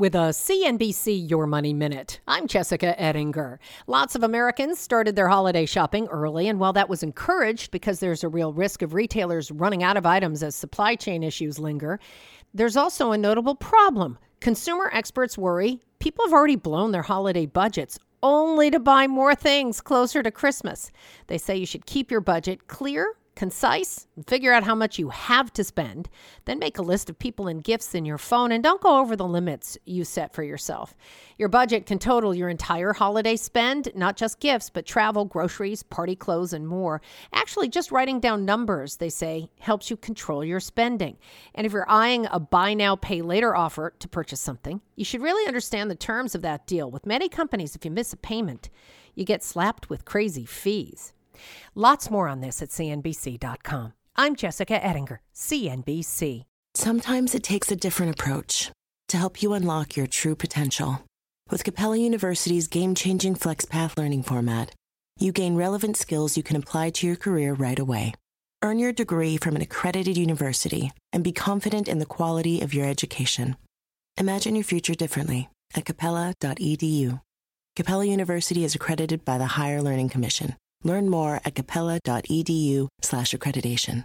With a CNBC Your Money Minute, I'm Jessica Edinger. Lots of Americans started their holiday shopping early, and while that was encouraged because there's a real risk of retailers running out of items as supply chain issues linger, there's also a notable problem. Consumer experts worry people have already blown their holiday budgets only to buy more things closer to Christmas. They say you should keep your budget clear, concise, and figure out how much you have to spend. Then make a list of people and gifts in your phone, and don't go over the limits you set for yourself. Your budget can total your entire holiday spend, not just gifts, but travel, groceries, party clothes, and more. Actually, just writing down numbers, they say, helps you control your spending. And if you're eyeing a buy now, pay later offer to purchase something, you should really understand the terms of that deal. With many companies, if you miss a payment, you get slapped with crazy fees. Lots more on this at CNBC.com. I'm Jessica Edinger, CNBC. Sometimes it takes a different approach to help you unlock your true potential. With Capella University's game-changing FlexPath learning format, you gain relevant skills you can apply to your career right away. Earn your degree from an accredited university and be confident in the quality of your education. Imagine your future differently at capella.edu. Capella University is accredited by the Higher Learning Commission. Learn more at capella.edu/accreditation.